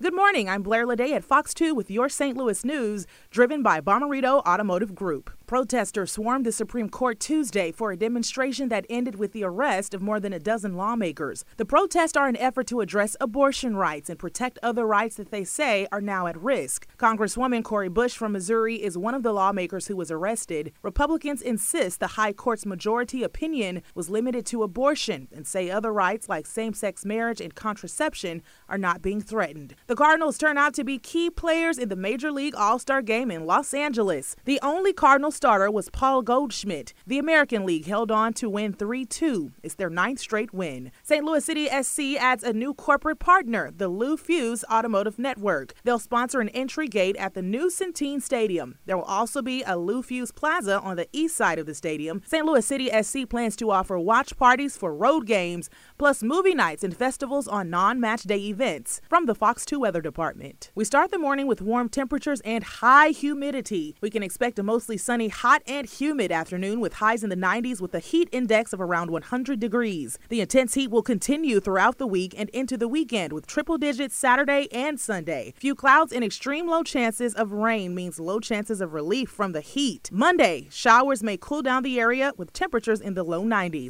Good morning, I'm Blair Ledet at Fox 2 with your St. Louis news, driven by Bomarito Automotive Group. Protesters swarmed the Supreme Court Tuesday for a demonstration that ended with the arrest of more than a dozen lawmakers. The protests are an effort to address abortion rights and protect other rights that they say are now at risk. Congresswoman Cori Bush from Missouri is one of the lawmakers who was arrested. Republicans insist the high court's majority opinion was limited to abortion and say other rights like same-sex marriage and contraception are not being threatened. The Cardinals turn out to be key players in the Major League All-Star Game in Los Angeles. The only Cardinals starter was Paul Goldschmidt. The American League held on to win 3-2. It's their ninth straight win. St. Louis City SC adds a new corporate partner, the Lou Fuse Automotive Network. They'll sponsor an entry gate at the new Centene Stadium. There will also be a Lou Fuse Plaza on the east side of the stadium. St. Louis City SC plans to offer watch parties for road games, plus movie nights and festivals on non-match day events. From the Fox 2 Weather Department. We start the morning with warm temperatures and high humidity. We can expect a mostly sunny, hot and humid afternoon with highs in the 90s with a heat index of around 100 degrees. The intense heat will continue throughout the week and into the weekend with triple digits Saturday and Sunday. Few clouds and extreme low chances of rain means low chances of relief from the heat. Monday, showers may cool down the area with temperatures in the low 90s.